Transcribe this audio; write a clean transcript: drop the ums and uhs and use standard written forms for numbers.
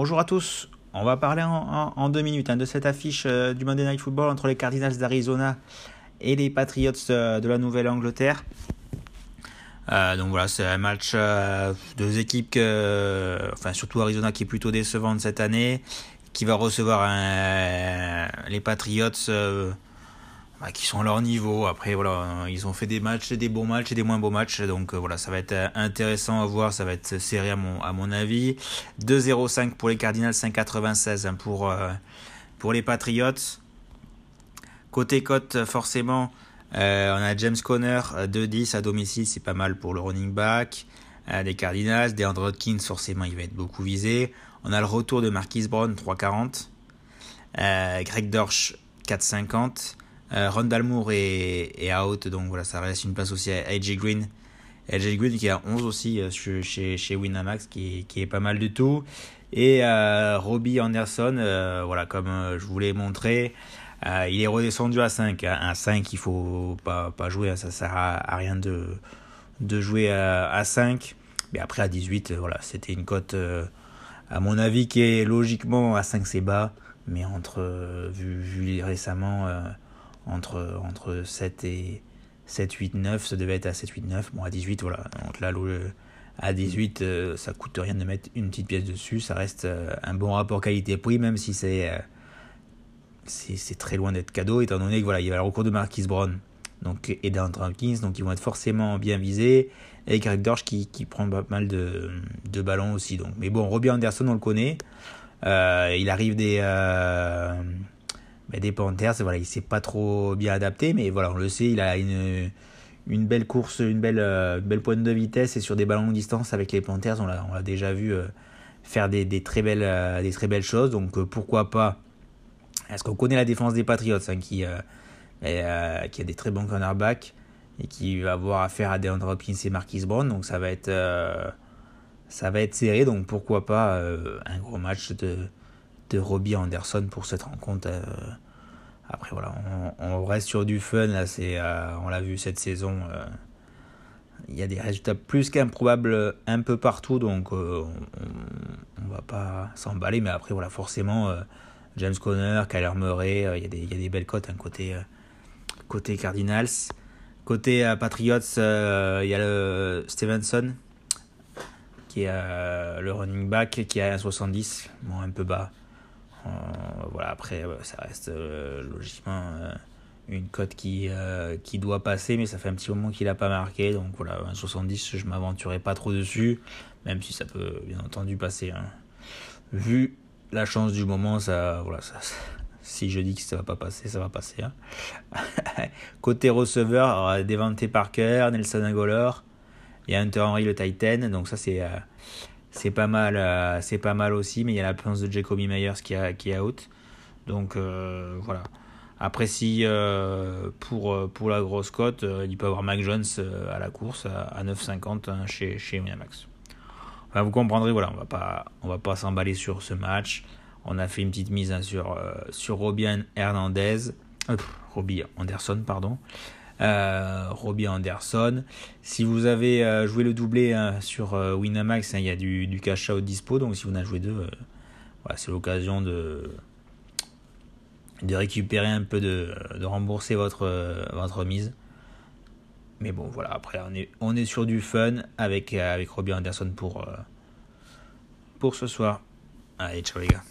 Bonjour à tous, on va parler en 2 minutes de cette affiche du Monday Night Football entre les Cardinals d'Arizona et les Patriots de la Nouvelle-Angleterre. Donc voilà, c'est un match deux équipes, surtout Arizona qui est plutôt décevante cette année, qui va recevoir les Patriots qui sont à leur niveau. Après voilà, ils ont fait des matchs, des bons matchs et des moins beaux matchs, donc voilà, ça va être intéressant à voir, ça va être serré à mon avis. 2-0-5 pour les Cardinals, 5-96 pour les Patriots. Côté cote, forcément, on a James Conner 2-10 à domicile, c'est pas mal pour le running back des Cardinals. Deandre Hopkins, forcément, il va être beaucoup visé. On a le retour de Marquise Brown 3-40, Greg Dortch 4-50, Rondale Moore est out, donc voilà, ça reste une place aussi à A.J. Green. A.J. Green qui est à 11 aussi chez Winamax, qui est pas mal du tout. Et Robbie Anderson, comme je vous l'ai montré, il est redescendu à 5. À 5, il ne faut pas jouer, ça ne sert à rien de jouer à 5. Mais après, à 18, voilà, c'était une cote, à mon avis, qui est logiquement à 5, c'est bas. Mais vu récemment, entre 7, 8, 9, ça devait être à 7, 8, 9. Bon, à 18, voilà. Donc là, à 18, ça ne coûte rien de mettre une petite pièce dessus. Ça reste un bon rapport qualité-prix, même si c'est très loin d'être cadeau, étant donné que voilà, il y a le recours de Marquise Brown et Deandre Hopkins, donc ils vont être forcément bien visés, et Greg Dortch qui prend pas mal de ballons aussi, donc. Mais bon, Robbie Anderson, on le connaît, il arrive des Panthers, voilà, il s'est pas trop bien adapté, mais voilà, on le sait, il a une belle course, une belle pointe de vitesse, et sur des ballons longue distance avec les Panthers, on l'a déjà vu faire des très belles choses, donc pourquoi pas. Est-ce qu'on connaît la défense des Patriots, qui a des très bons cornerbacks et qui va avoir affaire à Deandre Hopkins et Marquise Brown, donc ça va être serré, donc pourquoi pas un gros match de Robbie Anderson pour cette rencontre. Après voilà, on reste sur du fun là, on l'a vu cette saison, il y a des résultats plus qu'improbables un peu partout, donc on va pas s'emballer, mais après voilà, forcément James Conner, Kyler Murray, il y a des belles cotes, hein, côté Cardinals. Côté Patriots, il y a le Stevenson, qui est le running back, qui a 1,70, bon, un peu bas. Après, ça reste logiquement une cote qui doit passer, mais ça fait un petit moment qu'il n'a pas marqué. Donc voilà, 1,70, je ne m'aventurerai pas trop dessus, même si ça peut bien entendu passer, hein. Vu la chance du moment, si je dis que ça va pas passer, ça va passer, hein. Côté receveur, Devante Parker, Nelson Agholor, il y a Hunter Henry, le Titan, donc ça c'est pas mal aussi, mais il y a l'absence de Jacoby Myers qui est out, donc voilà. Après, si pour la grosse cote, il peut avoir Mac Jones à la course à 9,50, hein, chez Winamax. Enfin, vous comprendrez, voilà, on va pas s'emballer sur ce match. On a fait une petite mise, hein, sur Robbie Anderson, pardon. Robbie Anderson. Si vous avez joué le doublé, hein, sur Winamax, hein, il y a du cash out dispo. Donc si vous en avez joué deux, voilà, c'est l'occasion de récupérer un peu, de rembourser votre mise. Mais bon, voilà, après, on est sur du fun avec Robbie Anderson pour ce soir. Allez, ciao les gars.